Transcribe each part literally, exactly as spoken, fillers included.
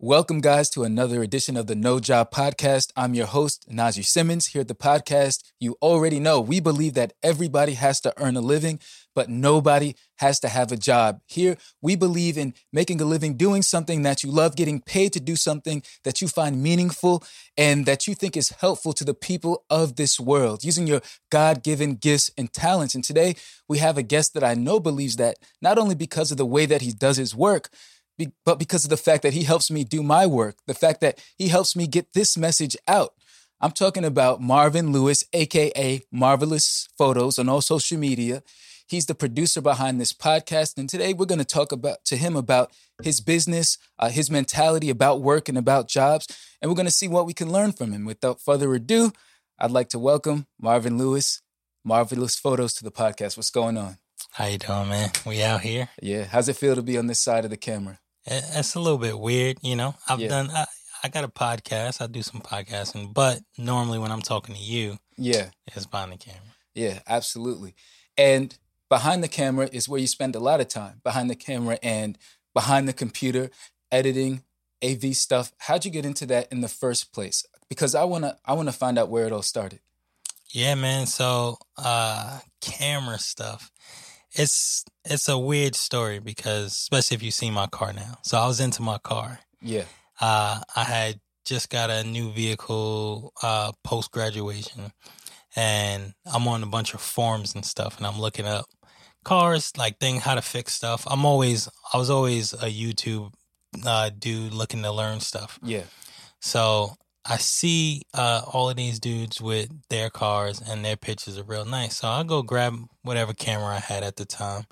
Welcome, guys, to another edition of the No Job Podcast. I'm your host, Najee Simmons. Here at the podcast, you already know we believe that everybody has to earn a living, but nobody has to have a job. Here, we believe in making a living doing something that you love, getting paid to do something that you find meaningful and that you think is helpful to the people of this world, using your God-given gifts and talents. And today, we have a guest that I know believes that, not only because of the way that he does his work, but because of the fact that he helps me do my work, the fact that he helps me get this message out. I'm talking about Marvin Lewis, a k a. Marvelous Photos on all social media. He's the producer behind this podcast. And today we're going to talk about to him about his business, uh, his mentality about work and about jobs. And we're going to see what we can learn from him. Without further ado, I'd like to welcome Marvin Lewis, Marvelous Photos, to the podcast. What's going on? How you doing, man? We out here? Yeah. How's it feel to be on this side of the camera? It's a little bit weird, you know. I've yeah. done, I, I got a podcast, I do some podcasting, but normally when I'm talking to you, yeah, it's behind the camera. Yeah, absolutely. And behind the camera is where you spend a lot of time, behind the camera and behind the computer, editing, A V stuff. How'd you get into that in the first place? Because I want to I want to find out where it all started. Yeah, man. So uh, camera stuff. It's it's a weird story because, especially if you see my car now. So I was into my car. Yeah. Uh, I had just got a new vehicle uh, post-graduation, and I'm on a bunch of forums and stuff, and I'm looking up cars, like thing, how to fix stuff. I'm always, I was always a YouTube uh, dude looking to learn stuff. Yeah. So I see uh, all of these dudes with their cars and their pictures are real nice. So I go grab whatever camera I had at the time.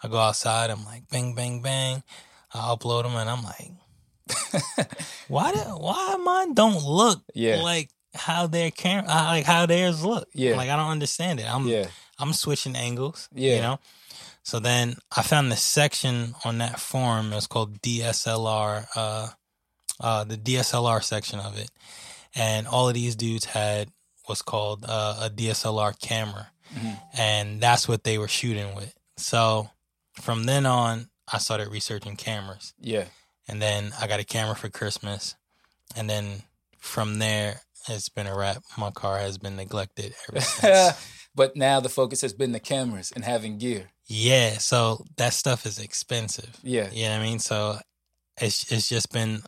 I go outside. I'm like, bang, bang, bang. I upload them and I'm like, why did, why mine don't look yeah. like how their camera, like how theirs look? Yeah. Like I don't understand it. I'm yeah. I'm switching angles. Yeah. You know. So then I found this section on that forum. It was called D S L R. Uh, Uh, the D S L R section of it. And all of these dudes had what's called uh, a D S L R camera. Mm-hmm. And that's what they were shooting with. So from then on, I started researching cameras. Yeah. And then I got a camera for Christmas. And then from there, it's been a wrap. My car has been neglected ever since. But now the focus has been the cameras and having gear. Yeah. So that stuff is expensive. Yeah. You know what I mean? So it's it's just been...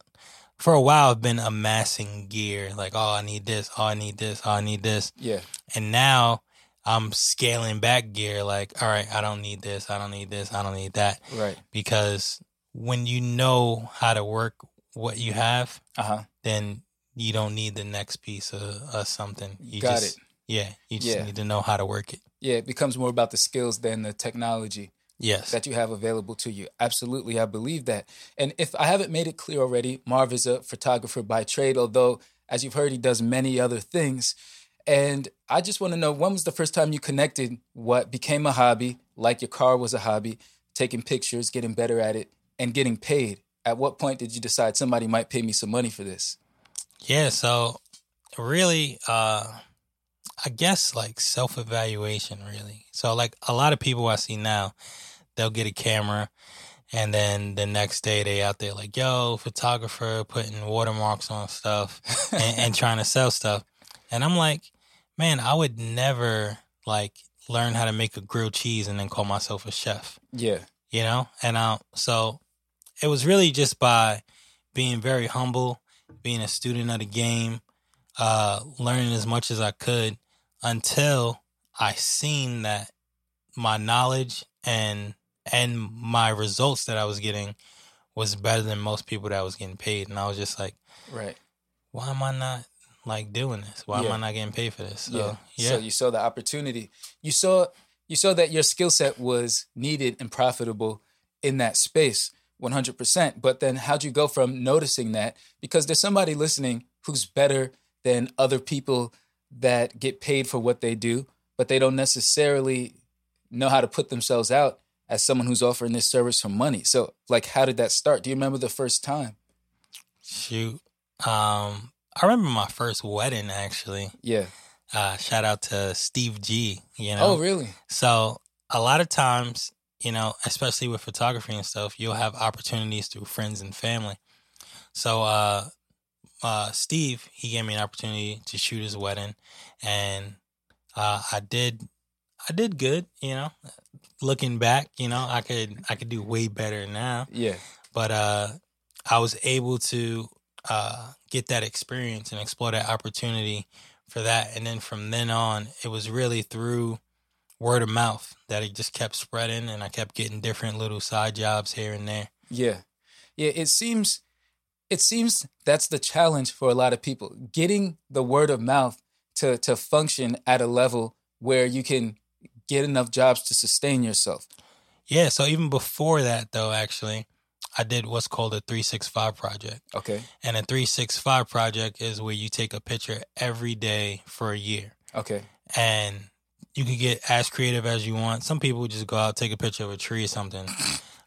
For a while, I've been amassing gear. Like, oh, I need this. Oh, I need this. Oh, I need this. Yeah. And now I'm scaling back gear. Like, all right, I don't need this. I don't need this. I don't need that. Right. Because when you know how to work what you have, uh-huh. then you don't need the next piece of, of something. You Got just, it. Yeah. You just yeah. need to know how to work it. Yeah. It becomes more about the skills than the technology. Yes. That you have available to you. Absolutely. I believe that. And if I haven't made it clear already, Marv is a photographer by trade, although, as you've heard, he does many other things. And I just want to know, when was the first time you connected what became a hobby, like your car was a hobby, taking pictures, getting better at it, and getting paid? At what point did you decide somebody might pay me some money for this? Yeah. So really, uh, I guess like self-evaluation, really. So like a lot of people I see now, they'll get a camera and then the next day they out there like, yo, photographer, putting watermarks on stuff and, and trying to sell stuff. And I'm like, man, I would never like learn how to make a grilled cheese and then call myself a chef. Yeah. You know? And I, so it was really just by being very humble, being a student of the game, uh, learning as much as I could until I seen that my knowledge and and my results that I was getting was better than most people that was getting paid. And I was just like, right, why am I not like doing this? Why yeah. am I not getting paid for this? So, yeah. yeah. So you saw the opportunity. You saw you saw that your skill set was needed and profitable in that space, one hundred percent. But then how'd you go from noticing that? Because there's somebody listening who's better than other people that get paid for what they do, but they don't necessarily know how to put themselves out as someone who's offering this service for money. So, like, how did that start? Do you remember the first time? Shoot. Um, I remember my first wedding, actually. Yeah. Uh, shout out to Steve G, you know. Oh, really? So, a lot of times, you know, especially with photography and stuff, you'll have opportunities through friends and family. So uh, uh, Steve, he gave me an opportunity to shoot his wedding, and uh, I did. I did good, you know. Looking back, you know, I could I could do way better now. Yeah. But uh, I was able to uh, get that experience and explore that opportunity for that. And then from then on, it was really through word of mouth that it just kept spreading, and I kept getting different little side jobs here and there. Yeah. Yeah, it seems it seems that's the challenge for a lot of people, getting the word of mouth to to function at a level where you can get enough jobs to sustain yourself. Yeah, so even before that, though, actually, I did what's called a three sixty-five project. Okay. And a three sixty-five project is where you take a picture every day for a year. Okay. And you can get as creative as you want. Some people just go out, take a picture of a tree or something.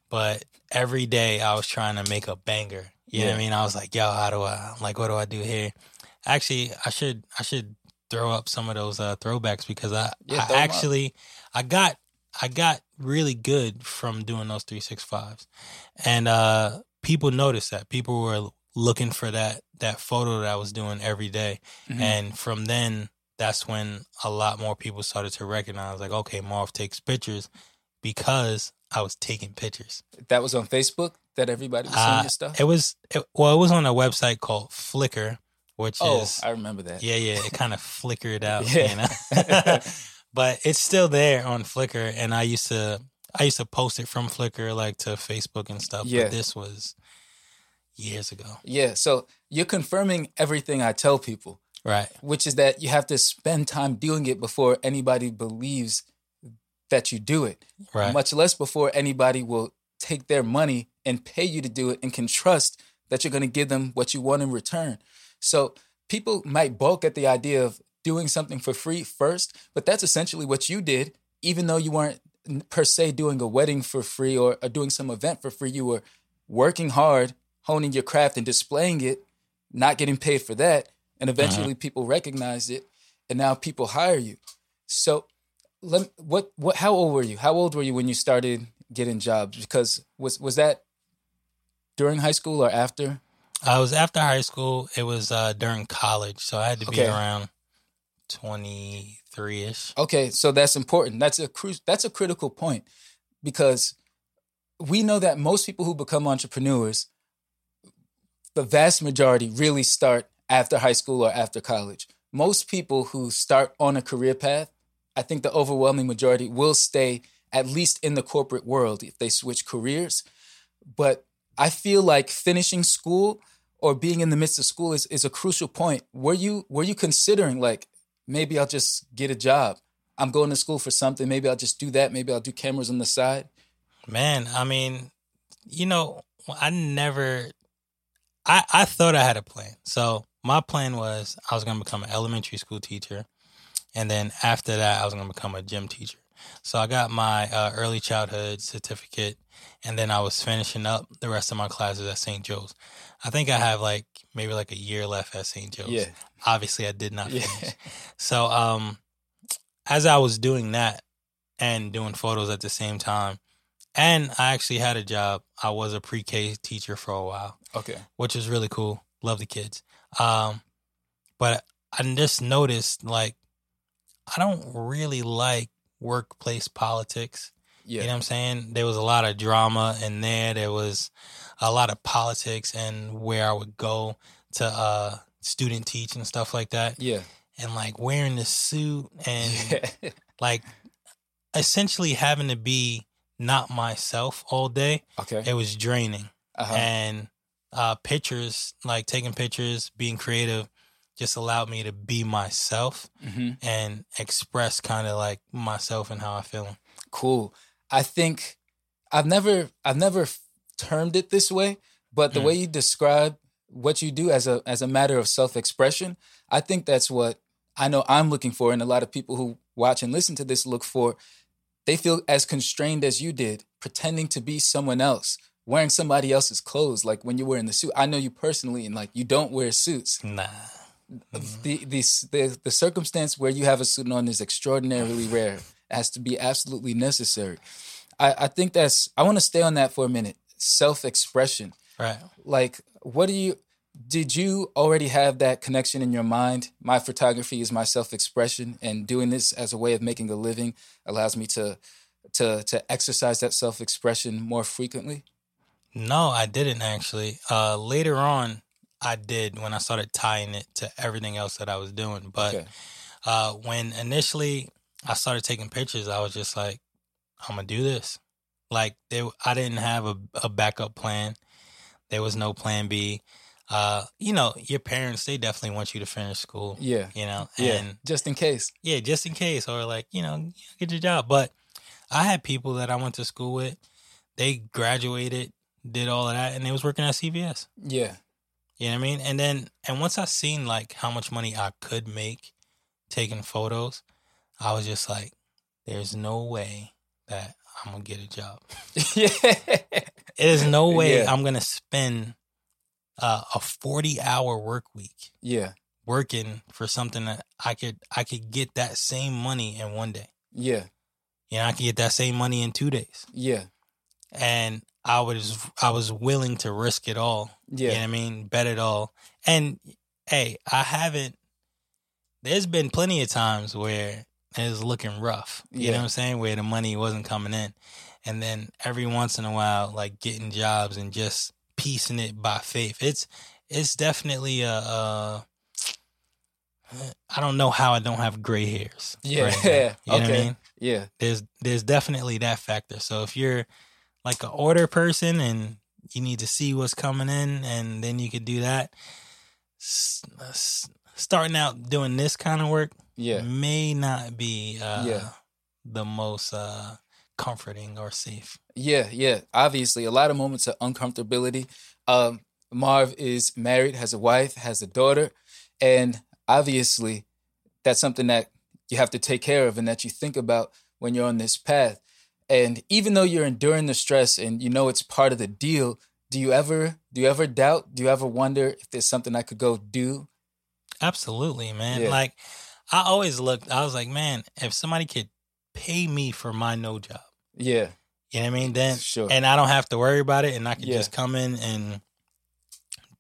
But every day I was trying to make a banger. You yeah. know what I mean? I was like, yo, how do I, like, what do I do here? Actually, I should, I should, throw up some of those uh, throwbacks because I, yeah, I actually I got I got really good from doing those three sixty-fives, and uh, people noticed that. People were looking for that that photo that I was doing every day, mm-hmm. and from then that's when a lot more people started to recognize, like, okay, Marv takes pictures because I was taking pictures. That was on Facebook that everybody was seeing uh, your stuff. It was it, well, it was on a website called Flickr. Which oh, is, I remember that. Yeah, yeah. It kind of flickered out, you know. But it's still there on Flickr, and I used to, I used to post it from Flickr like to Facebook and stuff. Yeah. But this was years ago. Yeah. So you're confirming everything I tell people, right? Which is that you have to spend time doing it before anybody believes that you do it, right? Much less before anybody will take their money and pay you to do it and can trust that you're going to give them what you want in return. So people might balk at the idea of doing something for free first, but that's essentially what you did, even though you weren't per se doing a wedding for free or, or doing some event for free. You were working hard, honing your craft and displaying it, not getting paid for that. And eventually mm-hmm. people recognized it, and now people hire you. So let, what, what, how old were you? How old were you when you started getting jobs? Because was, was that during high school or after? I was after high school. It was uh, during college, so I had to okay. be around twenty-three-ish. Okay, so that's important. That's a cru- that's a critical point, because we know that most people who become entrepreneurs, the vast majority really start after high school or after college. Most people who start on a career path, I think the overwhelming majority will stay at least in the corporate world if they switch careers. But I feel like finishing school or being in the midst of school is, is a crucial point. Were you were you considering, like, maybe I'll just get a job? I'm going to school for something. Maybe I'll just do that. Maybe I'll do cameras on the side. Man, I mean, you know, I never, I, I thought I had a plan. So my plan was I was going to become an elementary school teacher. And then after that, I was going to become a gym teacher. So I got my uh, early childhood certificate, and then I was finishing up the rest of my classes at Saint Joe's. I think I have like maybe like a year left at Saint Joe's. Yeah. Obviously, I did not finish. Yeah. So um, as I was doing that and doing photos at the same time, and I actually had a job. I was a pre-K teacher for a while. Okay. Which was really cool. Love the kids. Um, but I just noticed, like, I don't really like workplace politics. Yeah. You know what I'm saying? There was a lot of drama in there. There was a lot of politics and where I would go to uh, student teach and stuff like that. Yeah. And like wearing the suit and yeah. like essentially having to be not myself all day. Okay. It was draining. Uh-huh. And uh, pictures, like taking pictures, being creative, just allowed me to be myself mm-hmm. and express kind of like myself and how I feel. Cool. I think I've never I've never termed it this way, but the mm. way you describe what you do as a as a matter of self-expression, I think that's what I know I'm looking for, and a lot of people who watch and listen to this look for. They feel as constrained as you did, pretending to be someone else, wearing somebody else's clothes, like when you're wearing the suit. I know you personally, and like you don't wear suits. Nah. Mm-hmm. The, the the the circumstance where you have a suit on is extraordinarily rare. It has to be absolutely necessary. I, I think that's I want to stay on that for a minute. Self-expression, right? Like, what do you? Did you already have that connection in your mind? My photography is my self-expression, and doing this as a way of making a living allows me to to to exercise that self-expression more frequently? No, I didn't actually. Uh, later on, I did when I started tying it to everything else that I was doing. But okay. uh, when initially I started taking pictures, I was just like, I'm going to do this. Like, they, I didn't have a, a backup plan. There was no plan B. Uh, you know, your parents, they definitely want you to finish school. Yeah. You know? And yeah. Just in case. Yeah, just in case. Or like, you know, get your job. But I had people that I went to school with. They graduated, did all of that, and they was working at C V S. Yeah. You know what I mean? And then, and once I seen like how much money I could make taking photos, I was just like, there's no way that I'm going to get a job. Yeah. There's no way yeah. I'm going to spend uh, a forty hour work week. Yeah. Working for something that I could, I could get that same money in one day. Yeah. You know, I could get that same money in two days. Yeah. And I was, I was willing to risk it all. Yeah. You know what I mean? Bet it all. And hey, I haven't, there's been plenty of times where it was looking rough. You yeah. know what I'm saying? Where the money wasn't coming in. And then every once in a while, like getting jobs and just piecing it by faith. It's it's definitely a, a I don't know how I don't have gray hairs. Yeah. Right now, you okay. know what I mean? Yeah. There's there's definitely that factor. So if you're like an order person and you need to see what's coming in and then you could do that. S- s- starting out doing this kind of work yeah. may not be uh, yeah. the most uh, comforting or safe. Yeah, yeah. Obviously, a lot of moments of uncomfortability. Um, Marv is married, has a wife, has a daughter. And obviously, that's something that you have to take care of and that you think about when you're on this path. And even though you're enduring the stress and you know it's part of the deal, do you ever do you ever doubt? Do you ever wonder if there's something I could go do? Absolutely, man. Yeah. Like, I always looked, I was like, man, if somebody could pay me for my no job. Yeah. You know what I mean? Then, sure. And I don't have to worry about it and I could yeah. just come in and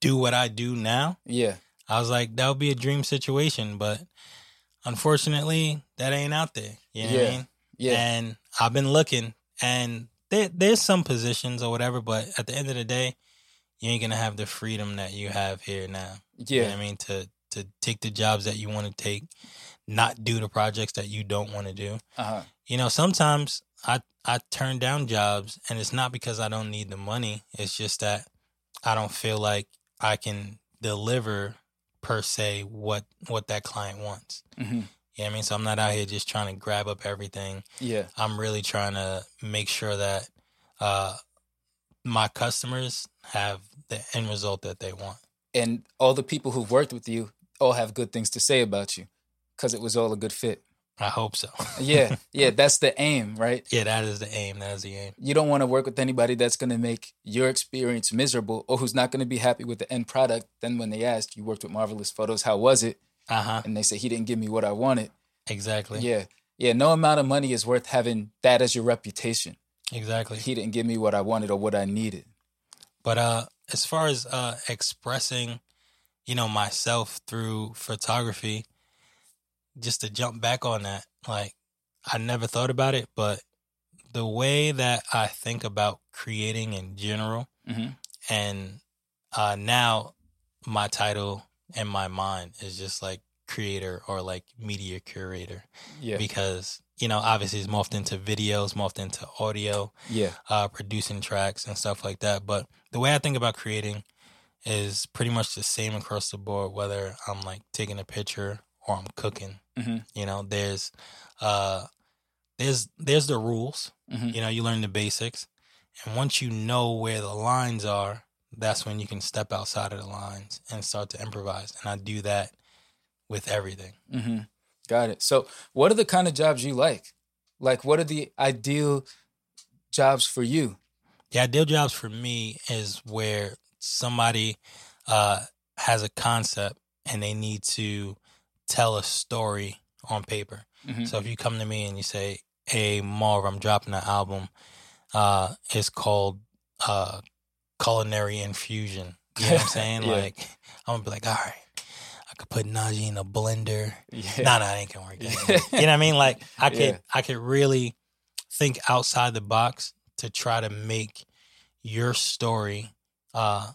do what I do now. Yeah. I was like, that would be a dream situation. But unfortunately, that ain't out there. You know yeah. what I mean? Yeah. And I've been looking and there, there's some positions or whatever, but at the end of the day, you ain't going to have the freedom that you have here now. Yeah. You know what I mean? To, to take the jobs that you want to take, not do the projects that you don't want to do. Uh-huh. You know, sometimes I, I turn down jobs and it's not because I don't need the money. It's just that I don't feel like I can deliver per se what, what that client wants. Mm-hmm. You know what I mean? So I'm not out here just trying to grab up everything. Yeah. I'm really trying to make sure that uh, my customers have the end result that they want. And all the people who've worked with you all have good things to say about you because it was all a good fit. I hope so. yeah. Yeah. That's the aim, right? Yeah. That is the aim. That is the aim. You don't want to work with anybody that's going to make your experience miserable or who's not going to be happy with the end product. Then when they asked, you worked with Marvelous Photos. How was it? Uh-huh. And they say, he didn't give me what I wanted. Exactly. Yeah. Yeah. No amount of money is worth having that as your reputation. Exactly. He didn't give me what I wanted or what I needed. But uh, as far as uh, expressing, you know, myself through photography, just to jump back on that, like, I never thought about it, but the way that I think about creating in general mm-hmm. and uh, now my title in my mind is just like creator or like media curator. Yeah. Because, you know, obviously it's morphed into videos, morphed into audio, yeah, uh, producing tracks and stuff like that. But the way I think about creating is pretty much the same across the board, whether I'm like taking a picture or I'm cooking. Mm-hmm. You know, there's, uh, there's, there's the rules, mm-hmm. you know, you learn the basics. And once you know where the lines are, that's when you can step outside of the lines and start to improvise. And I do that with everything. Mm-hmm. Got it. So what are the kind of jobs you like? Like, what are the ideal jobs for you? The ideal jobs for me is where somebody uh, has a concept and they need to tell a story on paper. Mm-hmm. So if you come to me and you say, hey, Marv, I'm dropping an album. Uh, it's called... Uh, Culinary Infusion. You know what I'm saying? yeah. Like, I'm gonna be like, all right, I could put Najee in a blender. Yeah. Nah, nah, it ain't gonna work. That yeah. You know what I mean? Like I could, yeah. I could really think outside the box to try to make your story uh,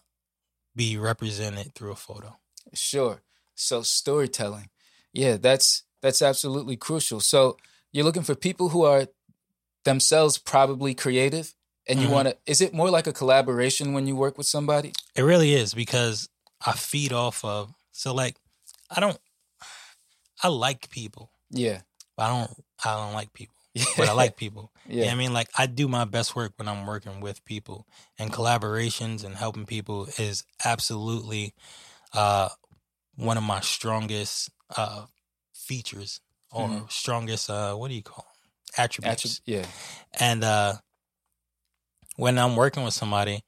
be represented through a photo. Sure. So storytelling, yeah, that's that's absolutely crucial. So you're looking for people who are themselves probably creative, and you mm-hmm. want to. Is it more like a collaboration when you work with somebody? It really is, because I feed off of. So like, I don't. I like people. Yeah. But I don't. I don't like people. Yeah. But I like people. Yeah. You know what I mean, like, I do my best work when I'm working with people, and collaborations and helping people is absolutely uh, one of my strongest uh, features or mm-hmm. strongest, uh, what do you call them? Attributes. Attrib- yeah. And uh, when I'm working with somebody,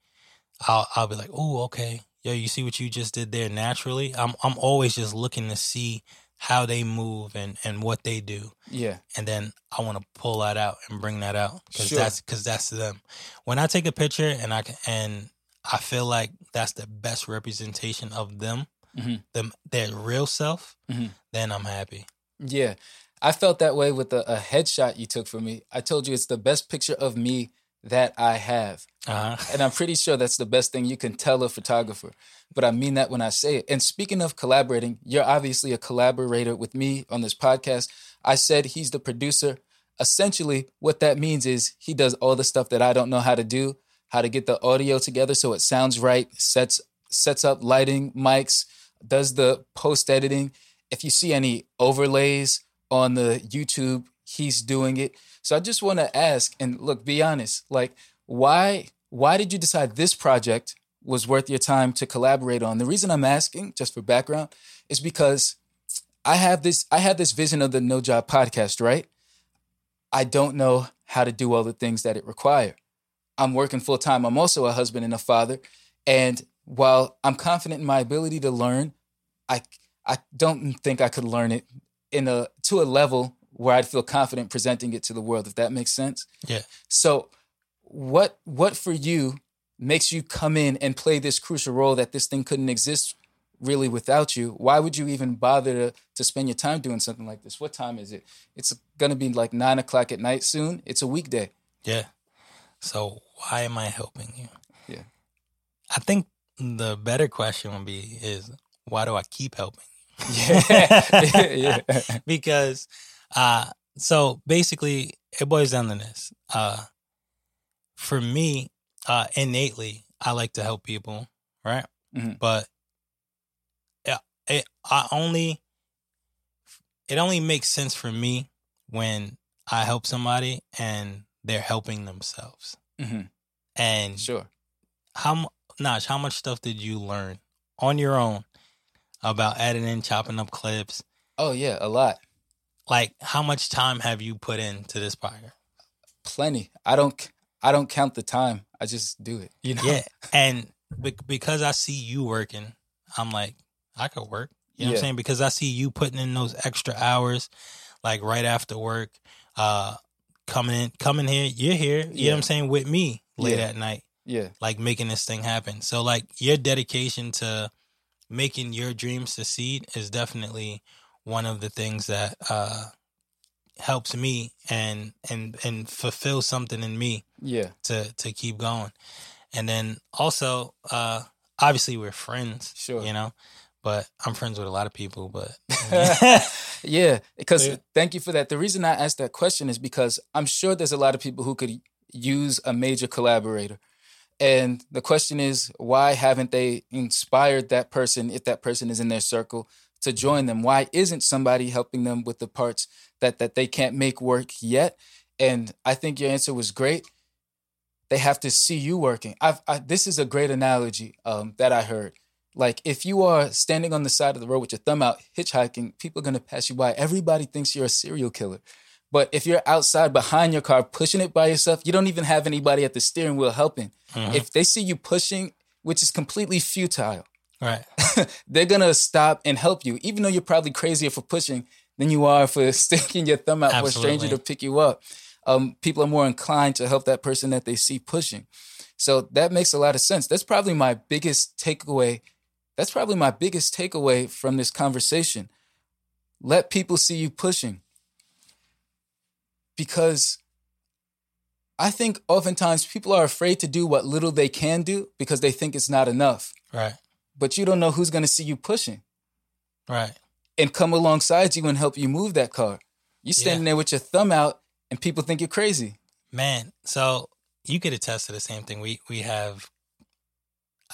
I'll, I'll be like, oh, okay. Yo, you see what you just did there naturally? I'm I'm always just looking to see how they move and, and what they do. Yeah. And then I want to pull that out and bring that out, because sure. that's, cause that's them. When I take a picture and I can, and I feel like that's the best representation of them, mm-hmm. them their real self, mm-hmm. then I'm happy. Yeah. I felt that way with a, a headshot you took for me. I told you it's the best picture of me that I have. Uh-huh. And I'm pretty sure that's the best thing you can tell a photographer. But I mean that when I say it. And speaking of collaborating, you're obviously a collaborator with me on this podcast. I said he's the producer. Essentially, what that means is he does all the stuff that I don't know how to do, how to get the audio together so it sounds right, sets sets up lighting, mics, does the post-editing. If you see any overlays on the YouTube, he's doing it. So I just want to ask, and look, be honest, like, why why did you decide this project was worth your time to collaborate on? The reason I'm asking, just for background, is because I have this I have this vision of the No Job Podcast, right? I don't know how to do all the things that it requires. I'm working full time. I'm also a husband and a father. And while I'm confident in my ability to learn, I I don't think I could learn it in a to a level where I'd feel confident presenting it to the world, if that makes sense. Yeah. So what what for you makes you come in and play this crucial role that this thing couldn't exist really without you? Why would you even bother to, to spend your time doing something like this? What time is it? It's going to be like nine o'clock at night soon. It's a weekday. Yeah. So why am I helping you? Yeah. I think the better question would be is, why do I keep helping? Yeah. yeah. Because... Uh, so basically it boils down to this, uh, for me, uh, innately, I like to help people. Right. Mm-hmm. But it, it, I only, it only makes sense for me when I help somebody and they're helping themselves. Mm-hmm. And sure. How, Naj, how much stuff did you learn on your own about editing, chopping up clips? Oh yeah. A lot. Like, how much time have you put into this podcast? Plenty. I don't. I don't count the time. I just do it. You know. Yeah. And be- because I see you working, I'm like, I could work. You know yeah. what I'm saying? Because I see you putting in those extra hours, like right after work, uh, coming in, coming here. You're here. You yeah. know what I'm saying? With me late yeah. at night. Yeah. Like making this thing happen. So like your dedication to making your dreams succeed is definitely one of the things that uh, helps me and and and fulfill something in me yeah. to to keep going. And then also, uh, obviously, we're friends, sure. you know, but I'm friends with a lot of people. But yeah, because yeah. thank you for that. The reason I asked that question is because I'm sure there's a lot of people who could use a major collaborator. And the question is, why haven't they inspired that person if that person is in their circle to join them? Why isn't somebody helping them with the parts that, that they can't make work yet? And I think your answer was great. They have to see you working. I've, I, this is a great analogy um, that I heard. Like, if you are standing on the side of the road with your thumb out, hitchhiking, people are going to pass you by. Everybody thinks you're a serial killer. But if you're outside behind your car, pushing it by yourself, you don't even have anybody at the steering wheel helping. Mm-hmm. If they see you pushing, which is completely futile, right, they're going to stop and help you, even though you're probably crazier for pushing than you are for sticking your thumb out Absolutely. for a stranger to pick you up. Um, people are more inclined to help that person that they see pushing. So that makes a lot of sense. That's probably my biggest takeaway That's probably my biggest takeaway from this conversation. Let people see you pushing. Because I think oftentimes people are afraid to do what little they can do because they think it's not enough. Right. But you don't know who's going to see you pushing. Right. And come alongside you and help you move that car. You're standing yeah. there with your thumb out and people think you're crazy. Man, so you could attest to the same thing. We we have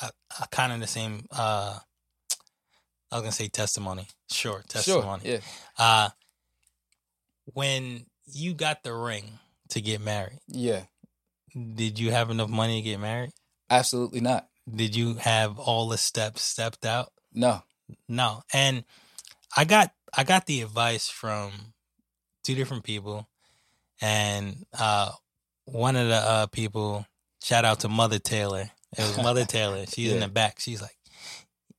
a, a kind of the same, uh, I was going to say testimony. Sure, testimony. Sure, yeah. Uh, when you got the ring to get married. Yeah. Did you have enough money to get married? Absolutely not. Did you have all the steps stepped out? No. No. And I got I got the advice from two different people. And uh, one of the uh, people, shout out to Mother Taylor. It was Mother Taylor. She's yeah. in the back. She's like,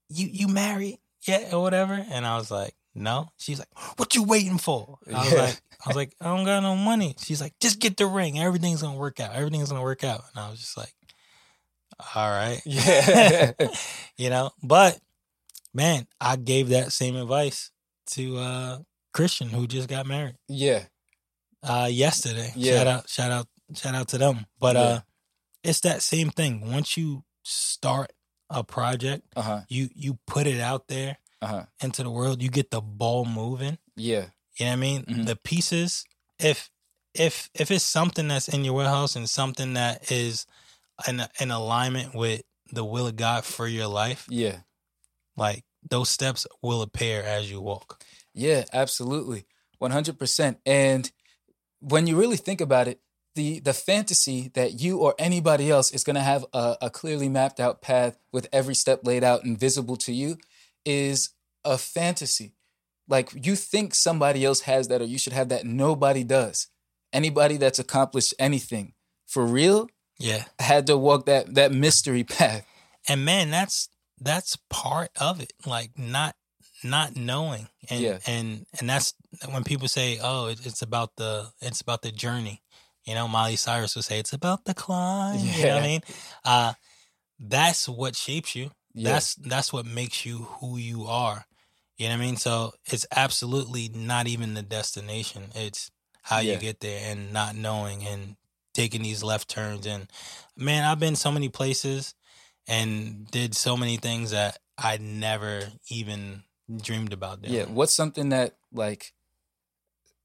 you you married yet or whatever? And I was like, no. She's like, what you waiting for? I was yeah. like, I was like, I don't got no money. She's like, just get the ring. Everything's going to work out. Everything's going to work out. And I was just like, all right. Yeah. You know, but man, I gave that same advice to uh, Christian, who just got married. Yeah. Uh, yesterday. Yeah. Shout out, shout out, shout out to them. But yeah. uh, it's that same thing. Once you start a project, uh-huh. you, you put it out there uh-huh. into the world, you get the ball moving. Yeah. You know what I mean? Mm-hmm. The pieces, if if if it's something that's in your warehouse and something that is in, in alignment with the will of God for your life, yeah, like those steps will appear as you walk. Yeah, absolutely. one hundred percent. And when you really think about it, the the fantasy that you or anybody else is going to have a, a clearly mapped out path with every step laid out and visible to you is a fantasy. Like, you think somebody else has that or you should have that. Nobody does. Anybody that's accomplished anything for real yeah, had to walk that that mystery path. And man, that's that's part of it. Like, not not knowing. And yeah. and, and that's when people say, oh, it, it's about the it's about the journey. You know, Miley Cyrus would say, it's about the climb. Yeah. You know what I mean? Uh, that's what shapes you. Yeah. That's that's what makes you who you are. You know what I mean? So it's absolutely not even the destination. It's how yeah. you get there and not knowing and taking these left turns. And man, I've been so many places and did so many things that I never even dreamed about doing. Yeah. What's something that like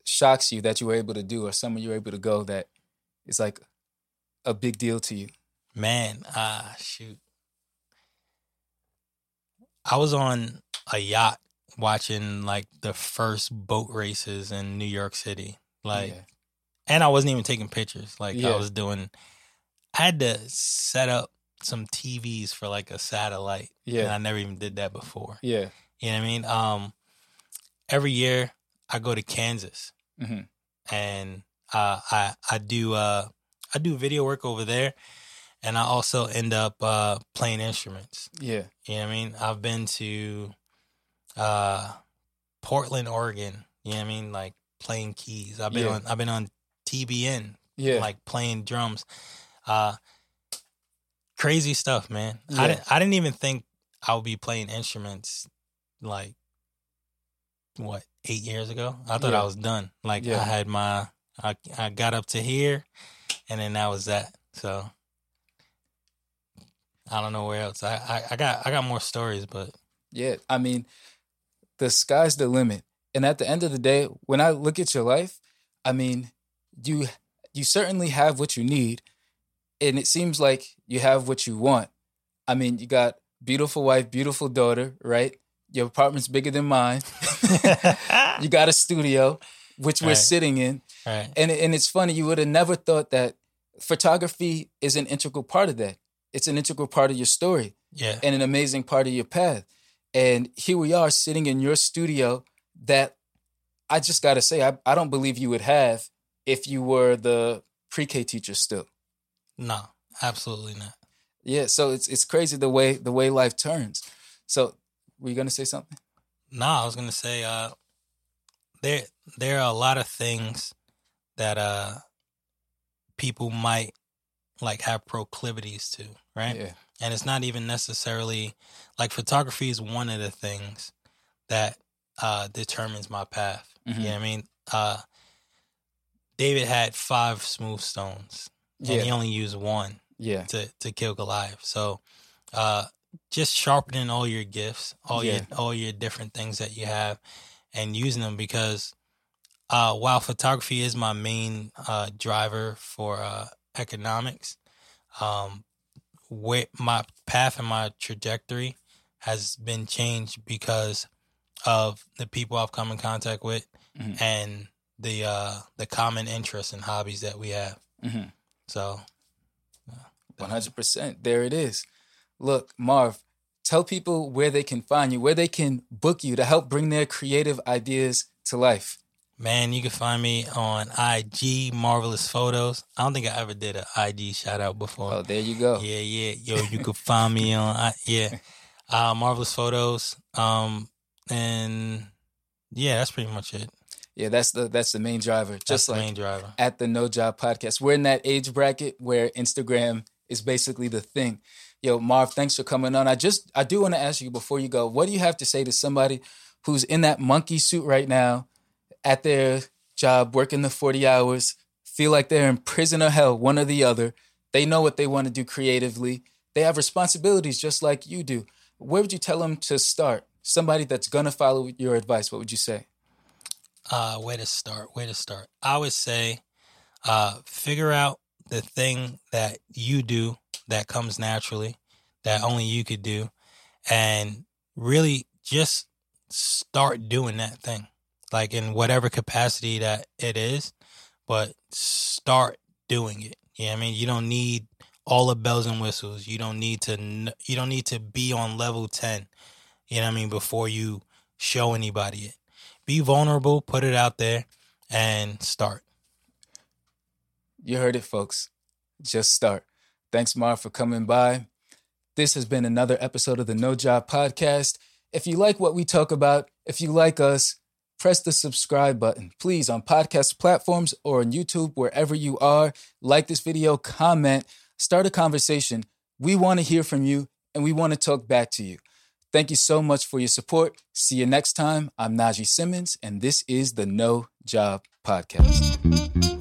shocks you that you were able to do or somewhere you were able to go that is like a big deal to you? Man, ah, shoot. I was on a yacht watching like the first boat races in New York City. Like, yeah. and I wasn't even taking pictures. Like yeah. I was doing, I had to set up some T Vs for like a satellite. Yeah. And I never even did that before. Yeah. You know what I mean? Um, every year I go to Kansas mm-hmm. and, uh, I, I do, uh, I do video work over there and I also end up, uh, playing instruments. Yeah. You know what I mean? I've been to, Uh, Portland, Oregon. You know what I mean? Like playing keys. I've been yeah. on. I've been on T B N. Yeah. Like playing drums. Uh, crazy stuff, man. Yeah. I didn't. I didn't even think I would be playing instruments. Like what? Eight years ago, I thought yeah. I was done. Like yeah. I had my. I I got up to here, and then that was that. So I don't know where else. I I, I got I got more stories, but yeah, I mean. The sky's the limit. And at the end of the day, when I look at your life, I mean, you you certainly have what you need. And it seems like you have what you want. I mean, you got beautiful wife, beautiful daughter, right? Your apartment's bigger than mine. You got a studio, which we're right. sitting in. Right. And, and it's funny, you would have never thought that photography is an integral part of that. It's an integral part of your story. Yeah. And an amazing part of your path. And here we are sitting in your studio that I just got to say, I, I don't believe you would have if you were the pre-K teacher still. No, absolutely not. Yeah. So it's it's crazy the way the way life turns. So were you going to say something? No, I was going to say uh, there there are a lot of things that uh, people might like have proclivities to, right? Yeah. And it's not even necessarily, like, photography is one of the things that uh, determines my path. Mm-hmm. You know what I mean? Uh, David had five smooth stones, and yeah. he only used one yeah. to, to kill Goliath. So uh, just sharpening all your gifts, all yeah. your all your different things that you have, and using them, because uh, while photography is my main uh, driver for uh, economics, um, where my path and my trajectory has been changed because of the people I've come in contact with, mm-hmm. and the uh, the common interests and hobbies that we have. Mm-hmm. So, one hundred percent. There it is. Look, Marv, tell people where they can find you, where they can book you to help bring their creative ideas to life. Man, you can find me on I G, Marvelous Photos. I don't think I ever did an I G shout out before. Oh, there you go. Yeah, yeah. Yo, you can find me on, I, yeah, uh, Marvelous Photos. Um, and yeah, that's pretty much it. Yeah, that's the that's the main driver. Just that's like the main driver. At the No Job Podcast. We're in that age bracket where Instagram is basically the thing. Yo, Marv, thanks for coming on. I just I do want to ask you before you go, what do you have to say to somebody who's in that monkey suit right now, at their job, working the forty hours, feel like they're in prison or hell, one or the other. They know what they want to do creatively. They have responsibilities just like you do. Where would you tell them to start? Somebody that's going to follow your advice, what would you say? Uh, where to start? Where to start? I would say uh, figure out the thing that you do that comes naturally, that only you could do, and really just start doing that thing. Like, in whatever capacity that it is, but start doing it. Yeah, you know I mean, you don't need all the bells and whistles. You don't need to. You don't need to be on level ten. You know what I mean? Before you show anybody it, be vulnerable, put it out there, and start. You heard it, folks. Just start. Thanks, Marv, for coming by. This has been another episode of the No Job Podcast. If you like what we talk about, if you like us, press the subscribe button, please, on podcast platforms or on YouTube, wherever you are. Like this video, comment, start a conversation. We want to hear from you, and we want to talk back to you. Thank you so much for your support. See you next time. I'm Najee Simmons, and this is the No Job Podcast.